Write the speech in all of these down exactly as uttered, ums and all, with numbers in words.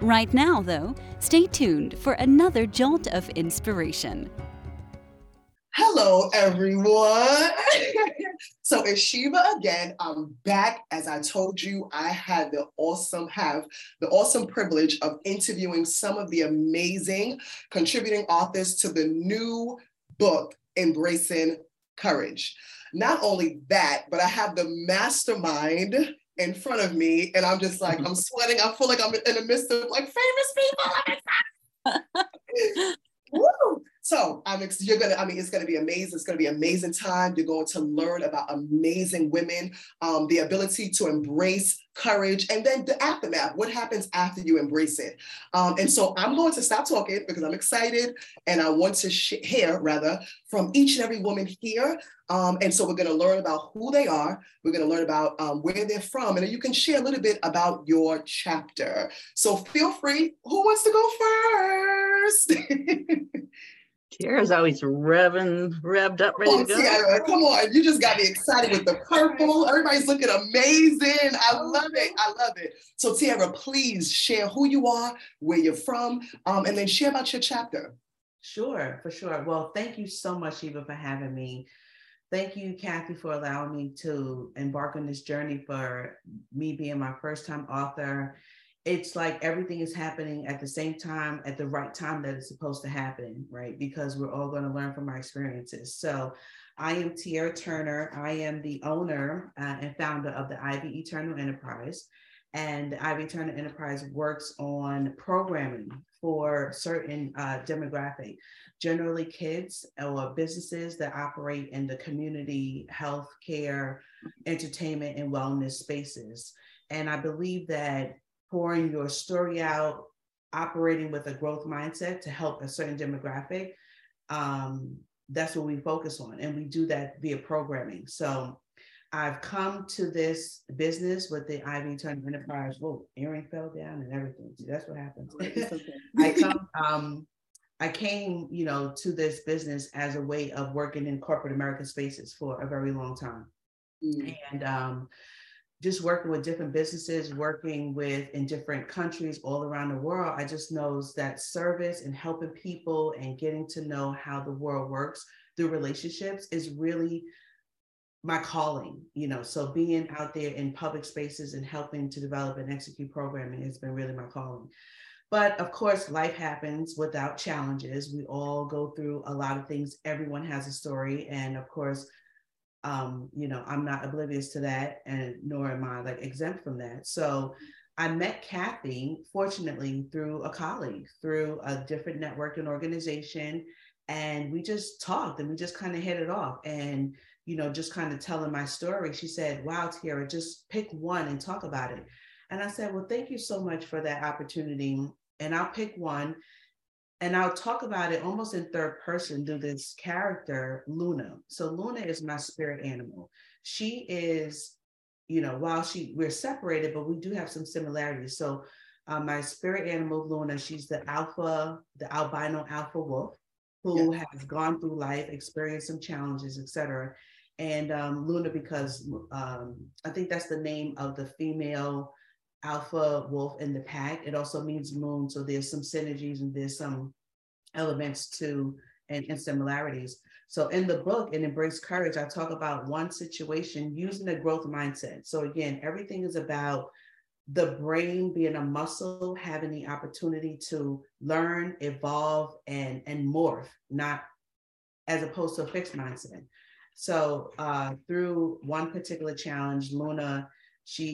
Right now, though, stay tuned for another jolt of inspiration. Hello, everyone. So it's Sheba again. I'm back. As I told you, I had the awesome have the awesome privilege of interviewing some of the amazing contributing authors to the new book, Embracing Courage. Not only that, but I have the mastermind in front of me, and I'm just like, I'm sweating. I feel like I'm in the midst of like famous people. Woo! So I'm ex- you're gonna. I mean, it's gonna be amazing. It's gonna be an amazing time. You're going to learn about amazing women, um, the ability to embrace courage, and then the aftermath. What happens after you embrace it? Um, and so I'm going to stop talking because I'm excited, and I want to sh- hear rather from each and every woman here. Um, and so we're going to learn about who they are. We're going to learn about um, where they're from, and you can share a little bit about your chapter. So feel free. Who wants to go first? Tierra's always revving, revved up, ready to go. Tierra, come on. You just got me excited with the purple. Everybody's looking amazing. I love it. I love it. So Tierra, please share who you are, where you're from, um, and then share about your chapter. Sure, for sure. Well, thank you so much, Eva, for having me. Thank you, Kathy, for allowing me to embark on this journey for me being my first time author. It's like everything is happening at the same time, at the right time that it's supposed to happen, right? Because we're all going to learn from our experiences. So I am Tierra Turner. I am the owner uh, and founder of the Ivy Eternal Enterprise. And the Ivy Eternal Enterprise works on programming for certain uh, demographic, generally kids or businesses that operate in the community, healthcare, entertainment, and wellness spaces. And I believe that pouring your story out, operating with a growth mindset to help a certain demographic, um, that's what we focus on. And we do that via programming. So I've come to this business with the Ivy Eternal Enterprise. Whoa, earring fell down and everything. See, that's what happens. I come, um, I came, you know, to this business as a way of working in corporate American spaces for a very long time. Mm. And, um, just working with different businesses, working with in different countries all around the world, I just knows that service and helping people and getting to know how the world works through relationships is really my calling, you know. So being out there in public spaces and helping to develop and execute programming has been really my calling. But of course, life happens without challenges. We all go through a lot of things. Everyone has a story. And of course, Um, you know, I'm not oblivious to that, and nor am I like exempt from that. So I met Kathy, fortunately, through a colleague, through a different networking organization. And we just talked and we just kind of hit it off. And, you know, just kind of telling my story, she said, wow, Tierra, just pick one and talk about it. And I said, well, thank you so much for that opportunity. And I'll pick one and I'll talk about it almost in third person through this character, Luna. So Luna is my spirit animal. She is, you know, while she we're separated, but we do have some similarities. So uh, my spirit animal, Luna, she's the alpha, the albino alpha wolf who yeah. has gone through life, experienced some challenges, et cetera. And um, Luna, because um, I think that's the name of the female alpha wolf in the pack. It also means moon. So there's some synergies and there's some elements to and, and similarities. So in the book, in Embrace Courage, I talk about one situation using a growth mindset. So again, everything is about the brain being a muscle, having the opportunity to learn, evolve, and, and morph, not as opposed to a fixed mindset. So uh, through one particular challenge, Luna, She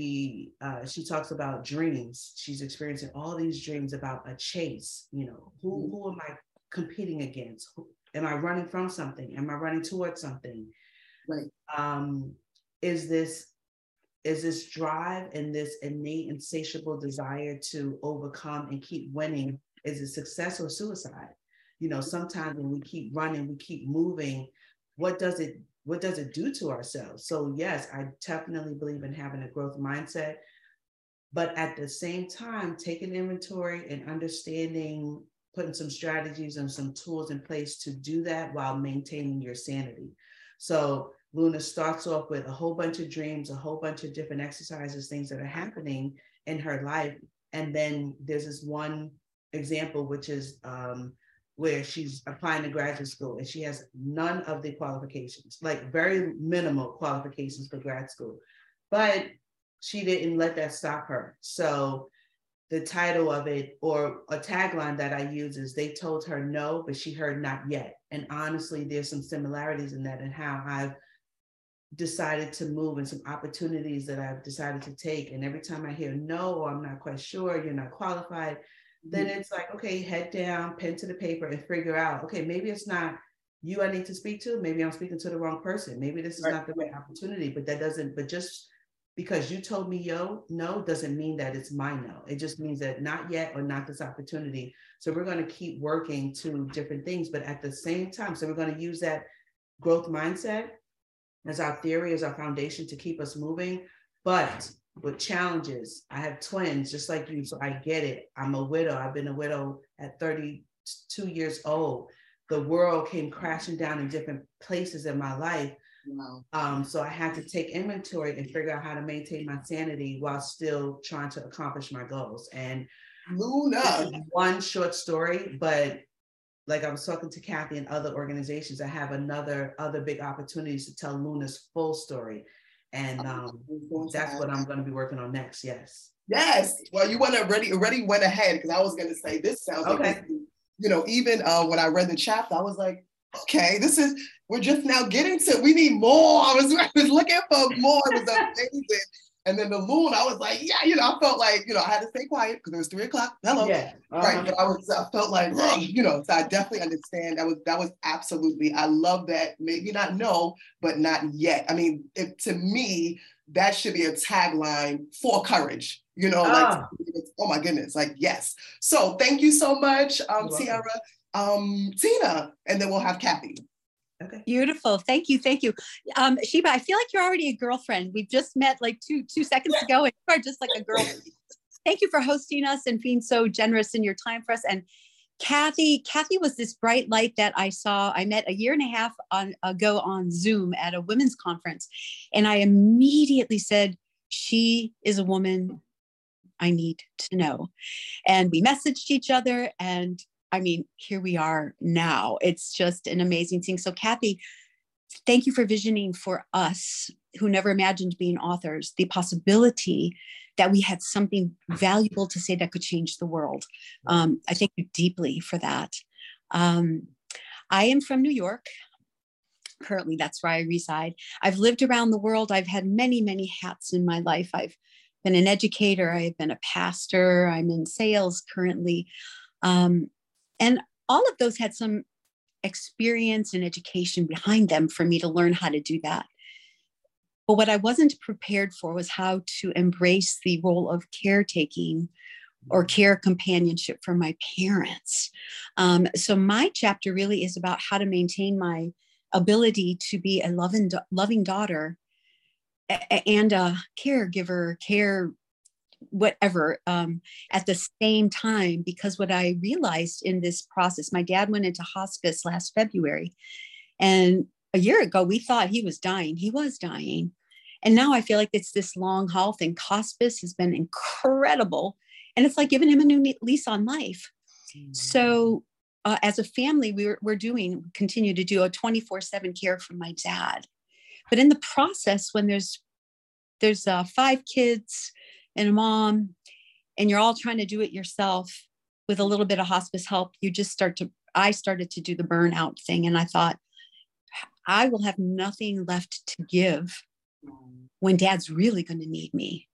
uh, she talks about dreams. She's experiencing all these dreams about a chase. You know, who, who am I competing against? Who, am I running from something? Am I running towards something? Right. Um, is this is this drive and this innate insatiable desire to overcome and keep winning? Is it success or suicide? you know, sometimes when we keep running, we keep moving, what does it, what does it do to ourselves? So yes, I definitely believe in having a growth mindset, but at the same time, taking inventory and understanding, putting some strategies and some tools in place to do that while maintaining your sanity. So Luna starts off with a whole bunch of dreams, a whole bunch of different exercises, things that are happening in her life. And then there's this one example, which is um, where she's applying to graduate school and she has none of the qualifications, like very minimal qualifications for grad school, but she didn't let that stop her. So the title of it, or a tagline that I use, is they told her no, but she heard not yet. And honestly, there's some similarities in that and how I've decided to move and some opportunities that I've decided to take. And every time I hear no, or I'm not quite sure, you're not qualified, mm-hmm. then it's like, okay, head down, pen to the paper and figure out, okay, maybe it's not you I need to speak to. Maybe I'm speaking to the wrong person. Maybe this is right. not the right opportunity, but that doesn't, but just because you told me yo, no, doesn't mean that it's my no. It just means that not yet or not this opportunity. So we're going to keep working to different things, but at the same time, so we're going to use that growth mindset as our theory, as our foundation to keep us moving, but with challenges. I have twins just like you, so I get it. I'm a widow. I've been a widow at thirty-two years old. The world came crashing down in different places in my life. Wow. Um, so I had to take inventory and figure out how to maintain my sanity while still trying to accomplish my goals. And Luna, one short story, but like I was talking to Kathy and other organizations, I have another other big opportunities to tell Luna's full story. And um, that's what I'm going to be working on next. Yes. Yes. Well, you went already already went ahead because I was going to say this sounds okay. Like, you know, even uh, when I read the chapter, I was like, okay, this is, we're just now getting to, we need more. I was, I was looking for more. It was amazing. And then the moon, I was like, yeah, you know, I felt like, you know, I had to stay quiet because it was three o'clock. Hello. Yeah. Uh-huh. Right. But I was, I felt like, you know, so I definitely understand. That was, that was absolutely, I love that. Maybe not no, but not yet. I mean, if, to me, that should be a tagline for courage, you know, oh. like, oh my goodness, like, yes. So thank you so much, um, Tierra. Um, Tina, and then we'll have Kathy. Okay. Beautiful. Thank you. Thank you. Um, Sheba, I feel like you're already a girlfriend. We've just met like two, two seconds ago and you are just like a girlfriend. Thank you for hosting us and being so generous in your time for us. And Kathy, Kathy was this bright light that I saw. I met a year and a half on, ago on Zoom at a women's conference. And I immediately said, she is a woman I need to know. And we messaged each other, and I mean, here we are now. It's just an amazing thing. So Kathy, thank you for visioning for us who never imagined being authors, the possibility that we had something valuable to say that could change the world. Um, I thank you deeply for that. Um, I am from New York. Currently, that's where I reside. I've lived around the world. I've had many, many hats in my life. I've been an educator. I've been a pastor. I'm in sales currently. Um, And all of those had some experience and education behind them for me to learn how to do that. But what I wasn't prepared for was how to embrace the role of caretaking or care companionship for my parents. Um, so my chapter really is about how to maintain my ability to be a loving, loving daughter and a caregiver, care whatever, um, at the same time, because what I realized in this process, my dad went into hospice last February, and a year ago, we thought he was dying. He was dying. And now I feel like it's this long haul thing. Hospice has been incredible. And it's like giving him a new lease on life. Mm-hmm. So uh, as a family, we were, we're doing, continue to do a twenty-four seven care for my dad. But in the process, when there's, there's uh, five kids, and a mom, and you're all trying to do it yourself with a little bit of hospice help, you just start to, I started to do the burnout thing. And I thought, I will have nothing left to give when dad's really going to need me,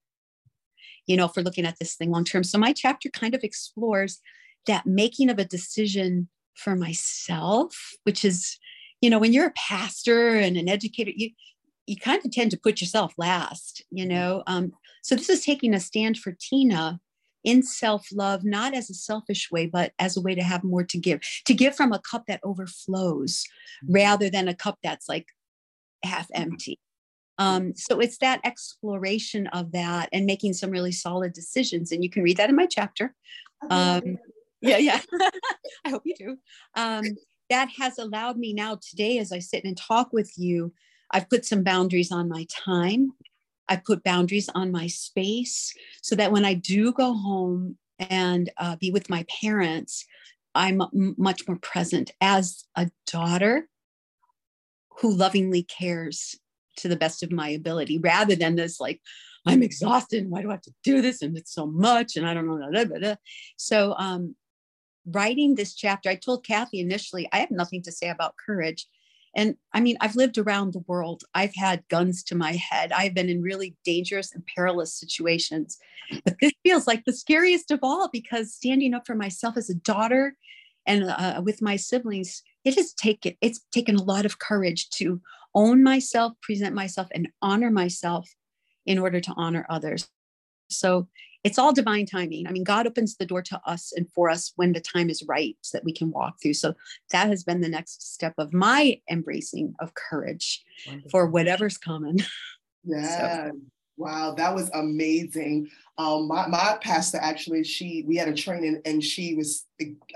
you know, if we're looking at this thing long term. So my chapter kind of explores that making of a decision for myself, which is, you know, when you're a pastor and an educator, you you kind of tend to put yourself last, you know. Um, so this is taking a stand for Tina in self-love, not as a selfish way, but as a way to have more to give, to give from a cup that overflows rather than a cup that's like half empty. Um, so it's that exploration of that and making some really solid decisions. And you can read that in my chapter. Um, yeah, yeah. I hope you do. Um, that has allowed me now today, as I sit and talk with you, I've put some boundaries on my time. I put boundaries on my space so that when I do go home and uh, be with my parents, I'm m- much more present as a daughter who lovingly cares to the best of my ability, rather than this, like, I'm exhausted. Why do I have to do this? And it's so much. And I don't know. Blah, blah, blah. So um, writing this chapter, I told Kathy initially, I have nothing to say about courage. And I mean, I've lived around the world. I've had guns to my head. I've been in really dangerous and perilous situations. But this feels like the scariest of all, because standing up for myself as a daughter and uh, with my siblings, it has taken, it's taken a lot of courage to own myself, present myself, and honor myself in order to honor others. So it's all divine timing. I mean, God opens the door to us and for us when the time is right so that we can walk through. So that has been the next step of my embracing of courage. Wonderful. For whatever's coming. Yeah. So. Wow. That was amazing. Um, my, my pastor, actually, she, we had a training and she was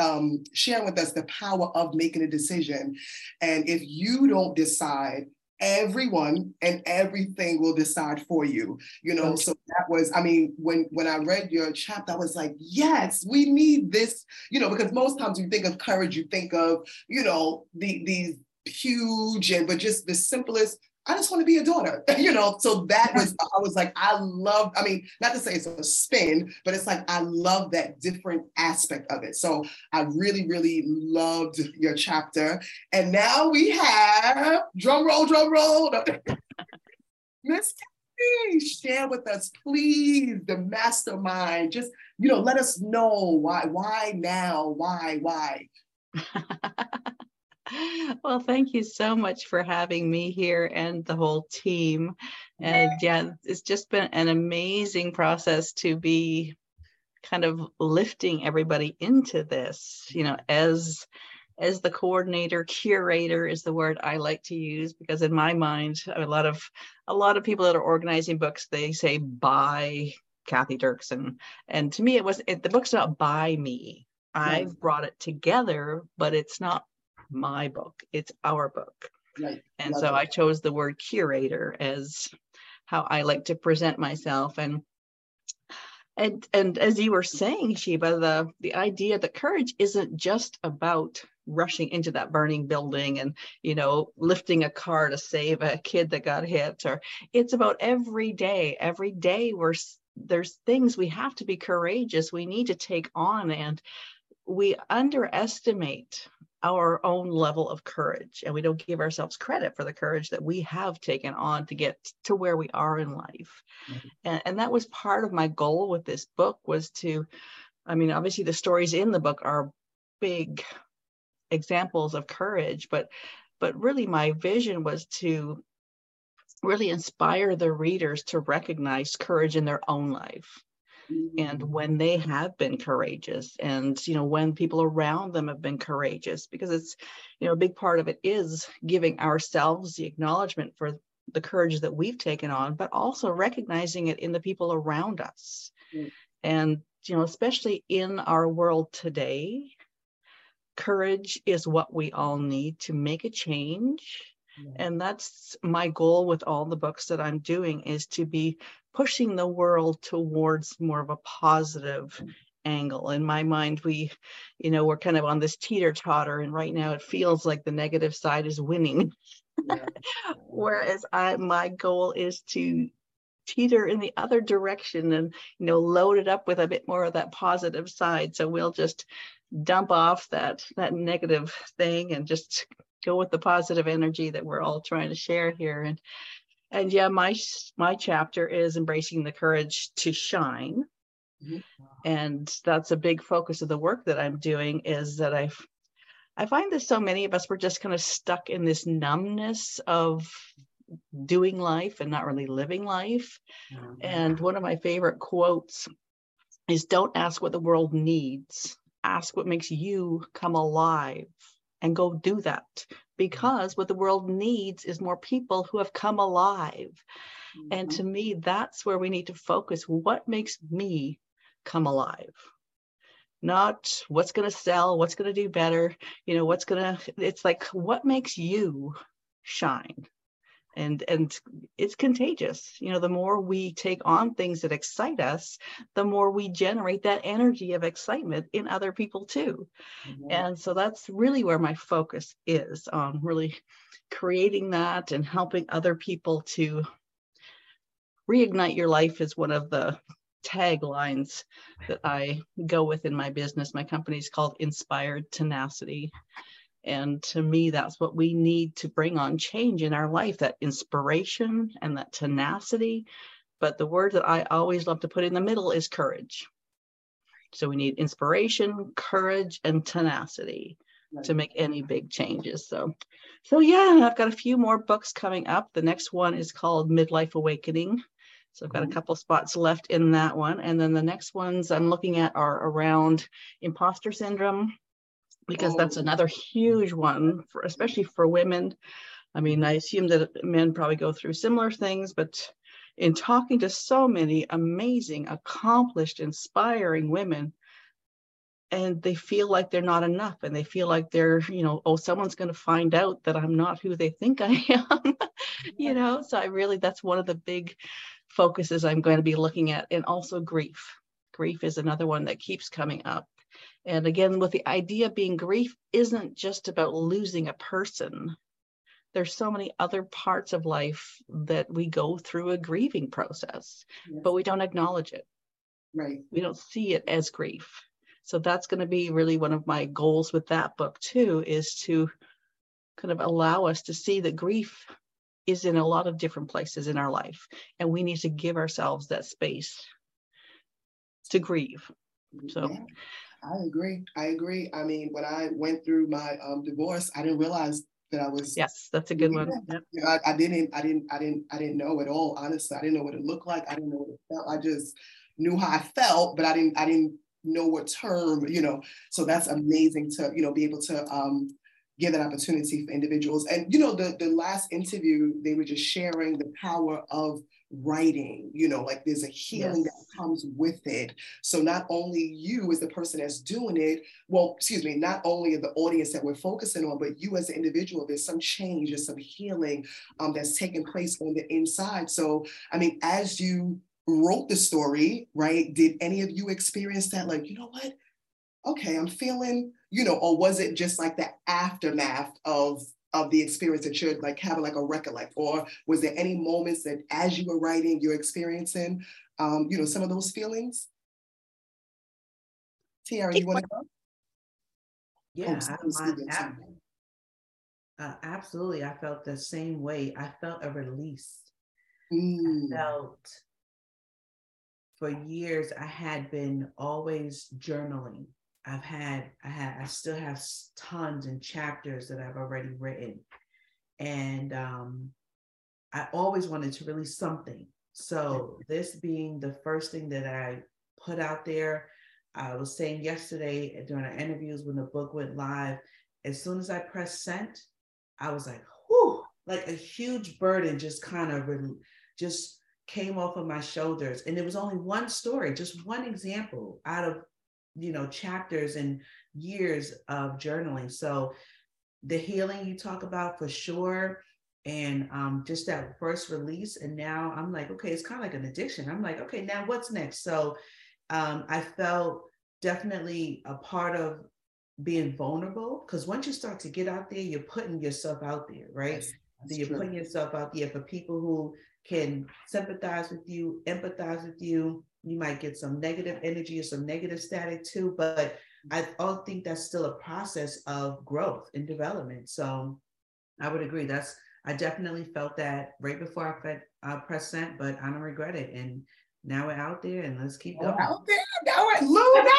um, sharing with us the power of making a decision. And if you don't decide, everyone and everything will decide for you, you know. So that was, I mean, when when I read your chapter, I was like, yes, we need this, you know, because most times you think of courage, you think of, you know, the these huge and but just the simplest. I just want to be a daughter, you know. So that was, I was like, I love, I mean, not to say it's a spin, but it's like, I love that different aspect of it. So I really, really loved your chapter. And now we have, drum roll, drum roll. Miss Kathy, share with us, please, the mastermind. Just, you know, let us know why, why now, why, why. Well, thank you so much for having me here and the whole team. And yeah, it's just been an amazing process to be kind of lifting everybody into this, you know, as as the coordinator. Curator is the word I like to use, because in my mind, a lot of a lot of people that are organizing books, they say by Kathy Dirksen. And to me, it was it, the book's not by me. I've brought it together, but it's not my book, it's our book. Right. And Love so it. I chose the word curator as how I like to present myself. And and and as you were saying, Sheba, the the idea that courage isn't just about rushing into that burning building and, you know, lifting a car to save a kid that got hit, or it's about every day. Every day we're there's things we have to be courageous. We need to take on, and we underestimate our own level of courage, and we don't give ourselves credit for the courage that we have taken on to get to where we are in life. Mm-hmm. and, and that was part of my goal with this book, was to, I mean, obviously the stories in the book are big examples of courage, but but really my vision was to really inspire the readers to recognize courage in their own life. And when they have been courageous, and, you know, when people around them have been courageous, because it's, you know, a big part of it is giving ourselves the acknowledgement for the courage that we've taken on, but also recognizing it in the people around us. Mm. And, you know, especially in our world today, courage is what we all need to make a change. Mm. And that's my goal with all the books that I'm doing, is to be pushing the world towards more of a positive angle. In my mind, we, you know, we're kind of on this teeter-totter, and right now it feels like the negative side is winning. Yeah. Whereas I, my goal is to teeter in the other direction and, you know, load it up with a bit more of that positive side. So we'll just dump off that, that negative thing and just go with the positive energy that we're all trying to share here. And And yeah, my my chapter is embracing the courage to shine. Mm-hmm. And that's a big focus of the work that I'm doing, is that I've, I find that so many of us were just kind of stuck in this numbness of doing life and not really living life. Mm-hmm. And one of my favorite quotes is don't ask what the world needs. Ask what makes you come alive and go do that, because what the world needs is more people who have come alive. Mm-hmm. And to me, that's where we need to focus. What makes me come alive? Not what's going to sell, what's going to do better, you know, what's going to, it's like, what makes you shine? And, and it's contagious. You know, the more we take on things that excite us, the more we generate that energy of excitement in other people too. Mm-hmm. And so that's really where my focus is, on really creating that and helping other people to reignite your life is one of the taglines that I go with in my business. My company is called Inspired Tenacity. And to me, that's what we need to bring on change in our life, that inspiration and that tenacity. But the word that I always love to put in the middle is courage. So we need inspiration, courage, and tenacity to make any big changes. So, so yeah, I've got a few more books coming up. The next one is called Midlife Awakening. So I've got a couple spots left in that one. And then the next ones I'm looking at are around imposter syndrome, because that's another huge one, for, especially for women. I mean, I assume that men probably go through similar things, but in talking to so many amazing, accomplished, inspiring women, and they feel like they're not enough, and they feel like they're, you know, oh, someone's going to find out that I'm not who they think I am, you know? So I really, that's one of the big focuses I'm going to be looking at. And also grief. Grief is another one that keeps coming up. And again, with the idea of being, grief isn't just about losing a person. There's so many other parts of life that we go through a grieving process, yes, but we don't acknowledge it. Right. We don't see it as grief. So that's going to be really one of my goals with that book too, is to kind of allow us to see that grief is in a lot of different places in our life. And we need to give ourselves that space to grieve. So yeah, I agree. I agree. I mean, when I went through my um, divorce, I didn't realize that I was. Yes, that's a good one. Yep. You know, I, I didn't, I didn't, I didn't, I didn't know at all. Honestly, I didn't know what it looked like. I didn't know what it felt. I just knew how I felt, but I didn't, I didn't know what term, you know. So that's amazing to, you know, be able to um, give an opportunity for individuals. And, you know, the, the last interview, they were just sharing the power of writing, you know, like there's a healing, yes, that comes with it. So not only you as the person that's doing it, well, excuse me, not only the audience that we're focusing on, but you as an individual, there's some change, there's some healing um, that's taking place on the inside. So, I mean, as you wrote the story, right, did any of you experience that? Like, you know what? Okay, I'm feeling, you know, or was it just like the aftermath of of the experience that you're like having like a recollect, or was there any moments that as you were writing, you're experiencing, um, you know, some of those feelings? Tierra, you want to go? Yeah, oh, my, ab- uh, absolutely. I felt the same way. I felt a release. Mm. I felt for years I had been always journaling. I've had, I had, I still have tons and chapters that I've already written. And um, I always wanted to release something. So this being the first thing that I put out there, I was saying yesterday during our interviews when the book went live, as soon as I pressed send, I was like, whew, like a huge burden just kind of re- just came off of my shoulders. And it was only one story, just one example out of, you know, chapters and years of journaling. So the healing you talk about for sure. And um, just that first release. And now I'm like, okay, it's kind of like an addiction. I'm like, okay, now what's next? So um, I felt definitely a part of being vulnerable, because once you start to get out there, you're putting yourself out there, right? That's, that's so you're true. Putting yourself out there for people who can sympathize with you, empathize with you. You might get some negative energy or some negative static too, but I all think that's still a process of growth and development. So I would agree. That's, I definitely felt that right before I fed, uh, pressed sent, but I don't regret it. And now we're out there and let's keep going. Out there, now we're Luna.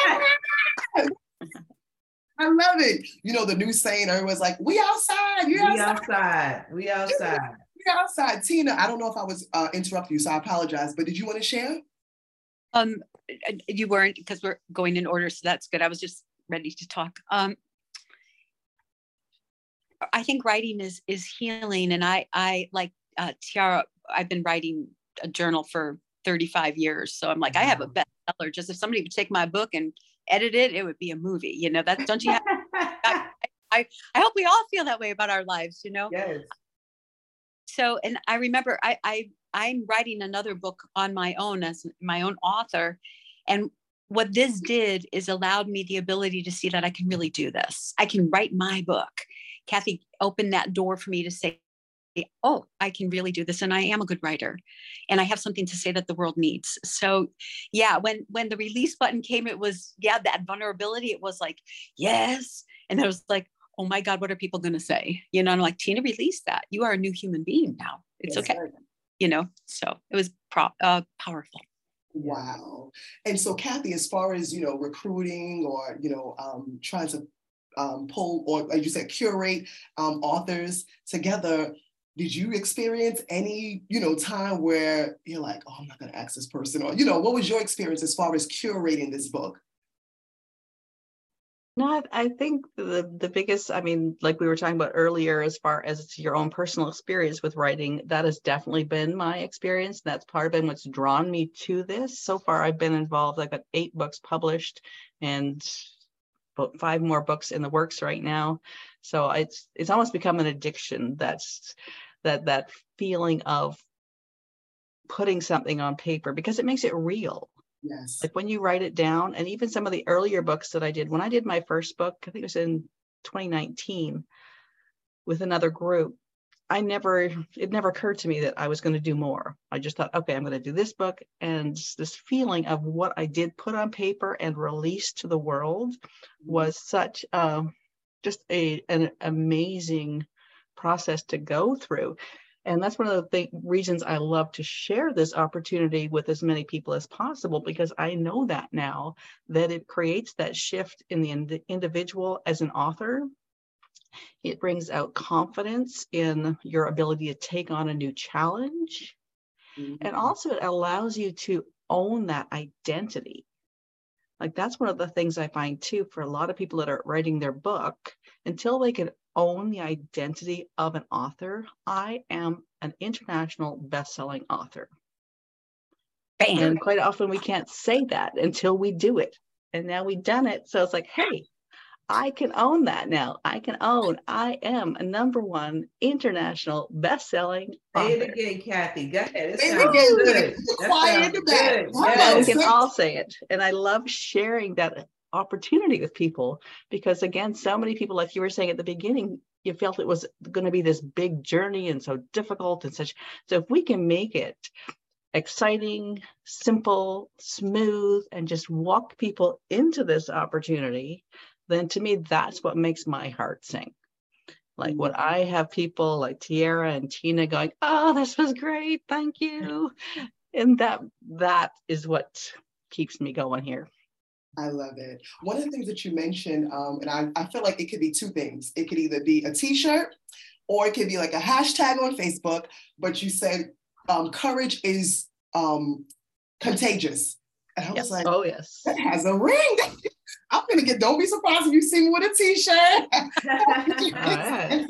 I love it. You know, the new saying, everyone's like, we outside, you outside. We outside, we outside. We outside. Tina, I don't know if I was uh, interrupting you, so I apologize, but did you want to share? Um, you weren't, because we're going in order, so that's good. I was just ready to talk. Um, I think writing is is healing, and I I like uh, Tiara. I've been writing a journal for thirty-five years, so I'm like, I have a bestseller. Just if somebody would take my book and edit it, it would be a movie. You know, that's don't you have? I, I I hope we all feel that way about our lives. You know. Yes. So, and I remember I I I'm writing another book on my own as my own author, and what this did is allowed me the ability to see that I can really do this. I can write my book. Kathy opened that door for me to say, oh, I can really do this. And I am a good writer, and I have something to say that the world needs. So yeah, when, when the release button came, it was, yeah, that vulnerability, it was like, yes. And I was like, oh my God, what are people going to say? You know, I'm like, Tina, release that. You are a new human being now. It's yes, okay. Sir. You know, so it was pro- uh, powerful. Wow. And so Kathy, as far as, you know, recruiting or, you know, um, trying to um, pull or, like you said, curate um, authors together, did you experience any, you know, time where you're like, oh, I'm not going to ask this person, or, you know, what was your experience as far as curating this book? No, I, I think the, the biggest, I mean, like we were talking about earlier, as far as your own personal experience with writing, that has definitely been my experience. That's part of what's drawn me to this. So far, I've been involved. I've got eight books published and about five more books in the works right now. So it's it's almost become an addiction. That's that that feeling of putting something on paper, because it makes it real. Yes. Like when you write it down, and even some of the earlier books that I did, when I did my first book, I think it was in twenty nineteen with another group, I never, it never occurred to me that I was going to do more. I just thought, okay, I'm going to do this book. And this feeling of what I did put on paper and release to the world was such uh, just a, an amazing process to go through. And that's one of the th- reasons I love to share this opportunity with as many people as possible, because I know that now that it creates that shift in the ind- individual as an author. It brings out confidence in your ability to take on a new challenge. Mm-hmm. And also it allows you to own that identity. Like that's one of the things I find too, for a lot of people that are writing their book, until they can own the identity of an author. I am an international best-selling author. Bam. And quite often we can't say that until we do it. And now we've done it. So it's like, hey, I can own that now. I can own I am a number one international best-selling author. Say it again, Kathy. Go ahead. It sounds good. Quiet the back. We can all say it. And I love sharing that opportunity with people, because again, so many people, like you were saying at the beginning, you felt it was going to be this big journey and so difficult and such. So if we can make it exciting, simple, smooth, and just walk people into this opportunity, then to me, that's what makes my heart sing. Like when I have people like Tierra and Tina going, oh, this was great, thank you. And that that is what keeps me going here. I love it. One of the things that you mentioned, um, and I, I feel like it could be two things. It could either be a t-shirt or it could be like a hashtag on Facebook, but you said um, courage is um, contagious. And I was yes. like, oh yes, that has a ring. I'm going to get, don't be surprised if you see me with a t-shirt. Right.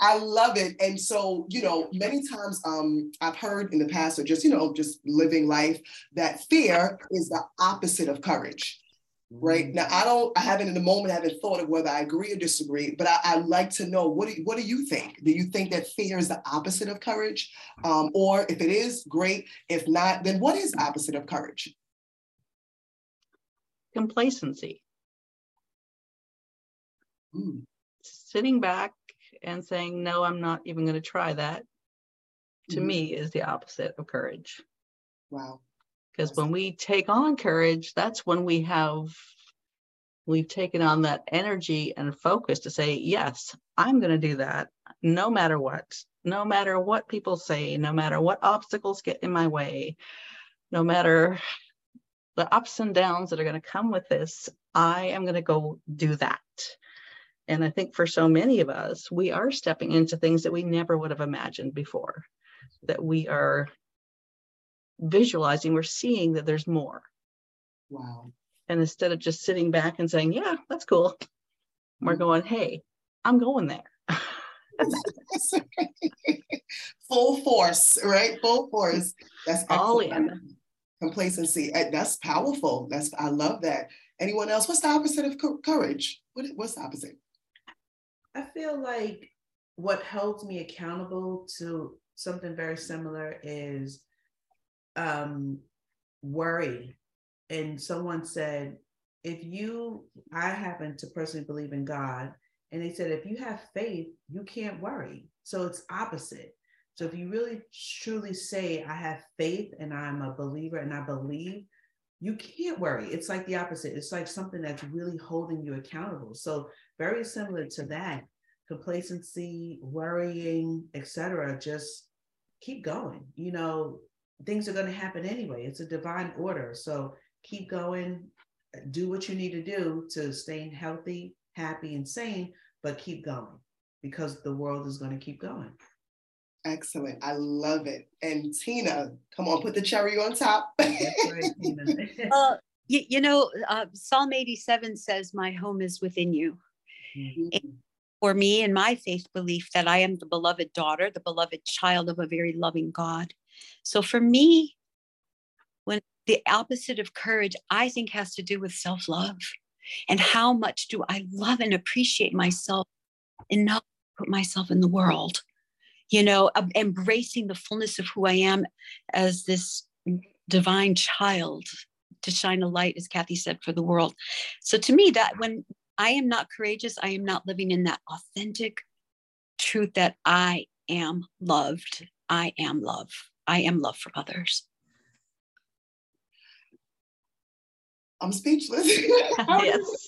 I love it. And so, you know, many times um, I've heard in the past, or just, you know, just living life, that fear is the opposite of courage. Right now, I don't, I haven't in the moment, I haven't thought of whether I agree or disagree, but I, I'd like to know, what do, what do you think? Do you think that fear is the opposite of courage? Um, or if it is, great. If not, then what is opposite of courage? Complacency. Mm. Sitting back and saying, no, I'm not even going to try that, to mm-hmm. me is the opposite of courage. Wow. Because when we take on courage, that's when we have, we've taken on that energy and focus to say, yes, I'm going to do that no matter what, no matter what people say, no matter what obstacles get in my way, no matter the ups and downs that are going to come with this, I am going to go do that. And I think for so many of us, we are stepping into things that we never would have imagined before, that we are visualizing, we're seeing that there's more. Wow. And instead of just sitting back and saying, yeah, that's cool, we're going, hey, I'm going there. Full force, right? Full force. That's all in. Complacency. That's powerful. That's, I love that. Anyone else? What's the opposite of co- courage? What, what's the opposite? I feel like what holds me accountable to something very similar is um, worry. And someone said, if you, I happen to personally believe in God, and they said, if you have faith, you can't worry. So it's opposite. So if you really truly say, I have faith and I'm a believer and I believe, you can't worry. It's like the opposite. It's like something that's really holding you accountable. So very similar to that, complacency, worrying, et cetera, just keep going. You know, things are going to happen anyway. It's a divine order. So keep going, do what you need to do to stay healthy, happy, and sane, but keep going because the world is going to keep going. Excellent. I love it. And Tina, come on, put the cherry on top. That's right, Tina. uh, you, you know, uh, Psalm eighty-seven says, my home is within you. Mm-hmm. For me and my faith belief that I am the beloved daughter, the beloved child of a very loving God. So for me, when the opposite of courage, I think has to do with self-love and how much do I love and appreciate myself enough to put myself in the world, you know, embracing the fullness of who I am as this divine child to shine a light, as Kathy said, for the world. So to me, that when I am not courageous, I am not living in that authentic truth that I am loved. I am love. I am love for others. I'm speechless. Yes.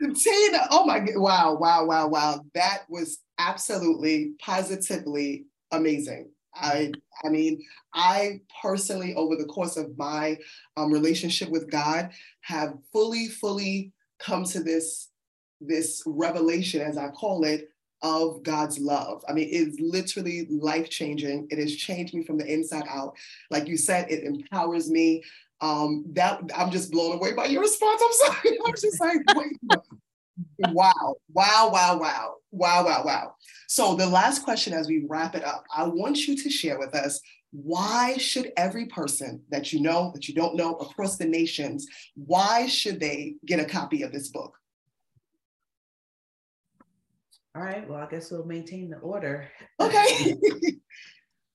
Tina, oh my God. Wow, wow, wow, wow. That was absolutely, positively amazing. I, I mean, I personally, over the course of my um, relationship with God, have fully, fully come to this, this revelation, as I call it, of God's love. I mean, it's literally life-changing. It has changed me from the inside out. Like you said, it empowers me. Um, that I'm just blown away by your response. I'm sorry. I'm just like, wait. Wow. Wow, wow, wow. Wow, wow, wow. So the last question as we wrap it up, I want you to share with us, why should every person that you know, that you don't know, across the nations, why should they get a copy of this book? All right, well, I guess we'll maintain the order. Okay.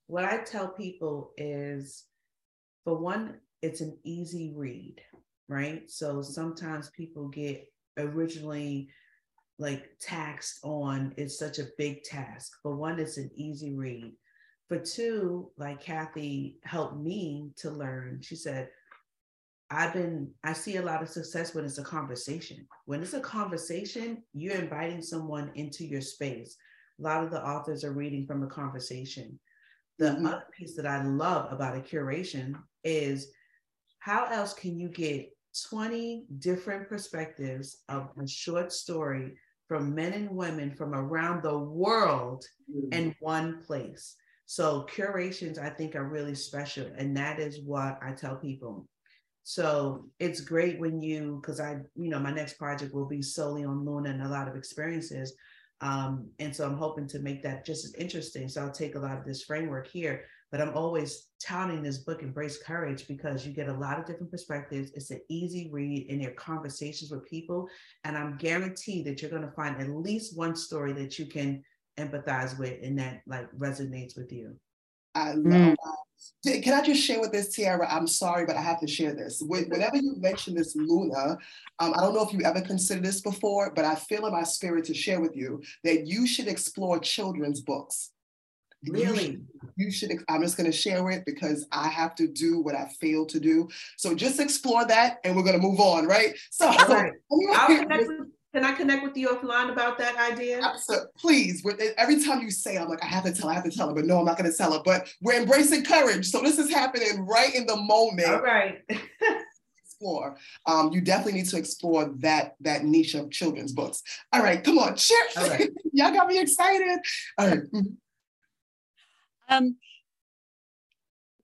What I tell people is, for one, it's an easy read, right? So sometimes people get originally like taxed on, it's such a big task. For one, it's an easy read. For two, like Kathy helped me to learn, she said, I've been, I see a lot of success when it's a conversation. When it's a conversation, you're inviting someone into your space. A lot of the authors are reading from a conversation. The mm-hmm. other piece that I love about a curation is how else can you get twenty different perspectives of a short story from men and women from around the world mm-hmm. in one place? So curations, I think, are really special. And that is what I tell people. So it's great when you, because I, you know, my next project will be solely on Luna and a lot of experiences. Um, and so I'm hoping to make that just as interesting. So I'll take a lot of this framework here, but I'm always touting this book, Embrace Courage, because you get a lot of different perspectives. It's an easy read in your conversations with people. And I'm guaranteed that you're going to find at least one story that you can empathize with and that like resonates with you. I love mm. that. Can I just share with this, Tierra? I'm sorry, but I have to share this. Whenever you mention this Luna, um, I don't know if you ever considered this before, but I feel in my spirit to share with you that you should explore children's books. Really? You should, you should I'm just going to share it because I have to do what I failed to do. So just explore that and we're going to move on, right? So All right. Anyway, Can I connect with you offline about that idea? Absolutely. Please. Every time you say, I'm like, I have to tell, I have to tell her, but no, I'm not going to tell her. But we're embracing courage. So this is happening right in the moment. All right. Explore. Um, you definitely need to explore that, that niche of children's books. All right. Come on. Cheer. All right. Y'all got me excited. All right. Um,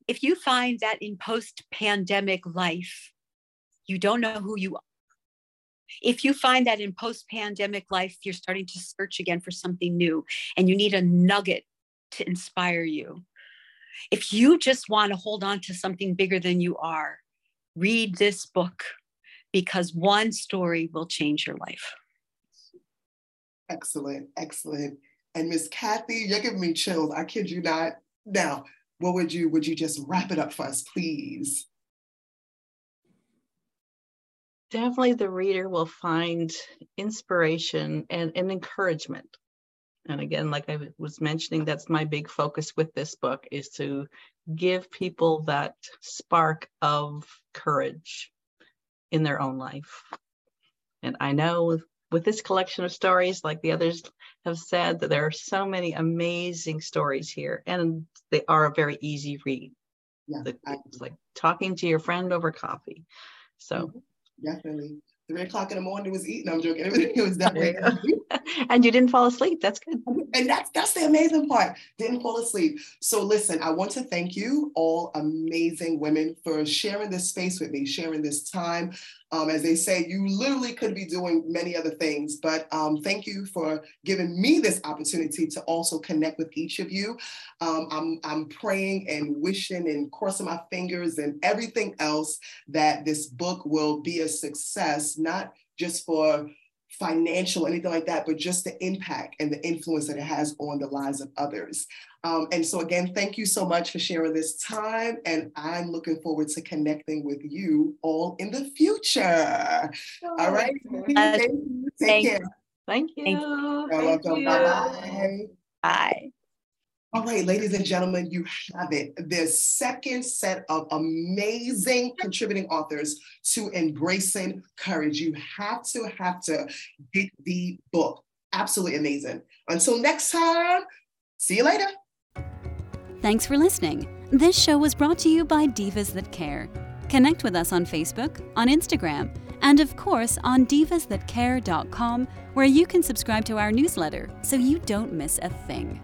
if you find that in post-pandemic life, You don't know who you are. If you find that in post-pandemic life, you're starting to search again for something new and you need a nugget to inspire you. If you just want to hold on to something bigger than you are, read this book, because one story will change your life. Excellent, excellent. And Miss Kathy, you're giving me chills. I kid you not. Now, what would you, would you just wrap it up for us, please? Definitely the reader will find inspiration and, and encouragement. And again, like I was mentioning, that's my big focus with this book, is to give people that spark of courage in their own life. And I know with, with this collection of stories, like the others have said, that there are so many amazing stories here, and they are a very easy read. Yeah, the, it's like talking to your friend over coffee. So. Mm-hmm. Definitely. Three o'clock in the morning was eating. I'm joking. It was definitely. And you didn't fall asleep. That's good. And that's that's the amazing part. Didn't fall asleep. So listen, I want to thank you all, amazing women, for sharing this space with me, sharing this time. Um, as they say, you literally could be doing many other things, but um, thank you for giving me this opportunity to also connect with each of you. Um, I'm, I'm praying and wishing and crossing my fingers and everything else that this book will be a success, not just for financial, anything like that, but just the impact and the influence that it has on the lives of others. Um, and so again, thank you so much for sharing this time. And I'm looking forward to connecting with you all in the future. All right. Uh, Take thank care. You. Thank you. You're welcome. You. Bye-bye. Bye. All right, ladies and gentlemen, you have it. The second set of amazing contributing authors to Embracing Courage. You have to, have to get the book. Absolutely amazing. Until next time, see you later. Thanks for listening. This show was brought to you by Divas That Care. Connect with us on Facebook, on Instagram, and of course on divas that care dot com, where you can subscribe to our newsletter so you don't miss a thing.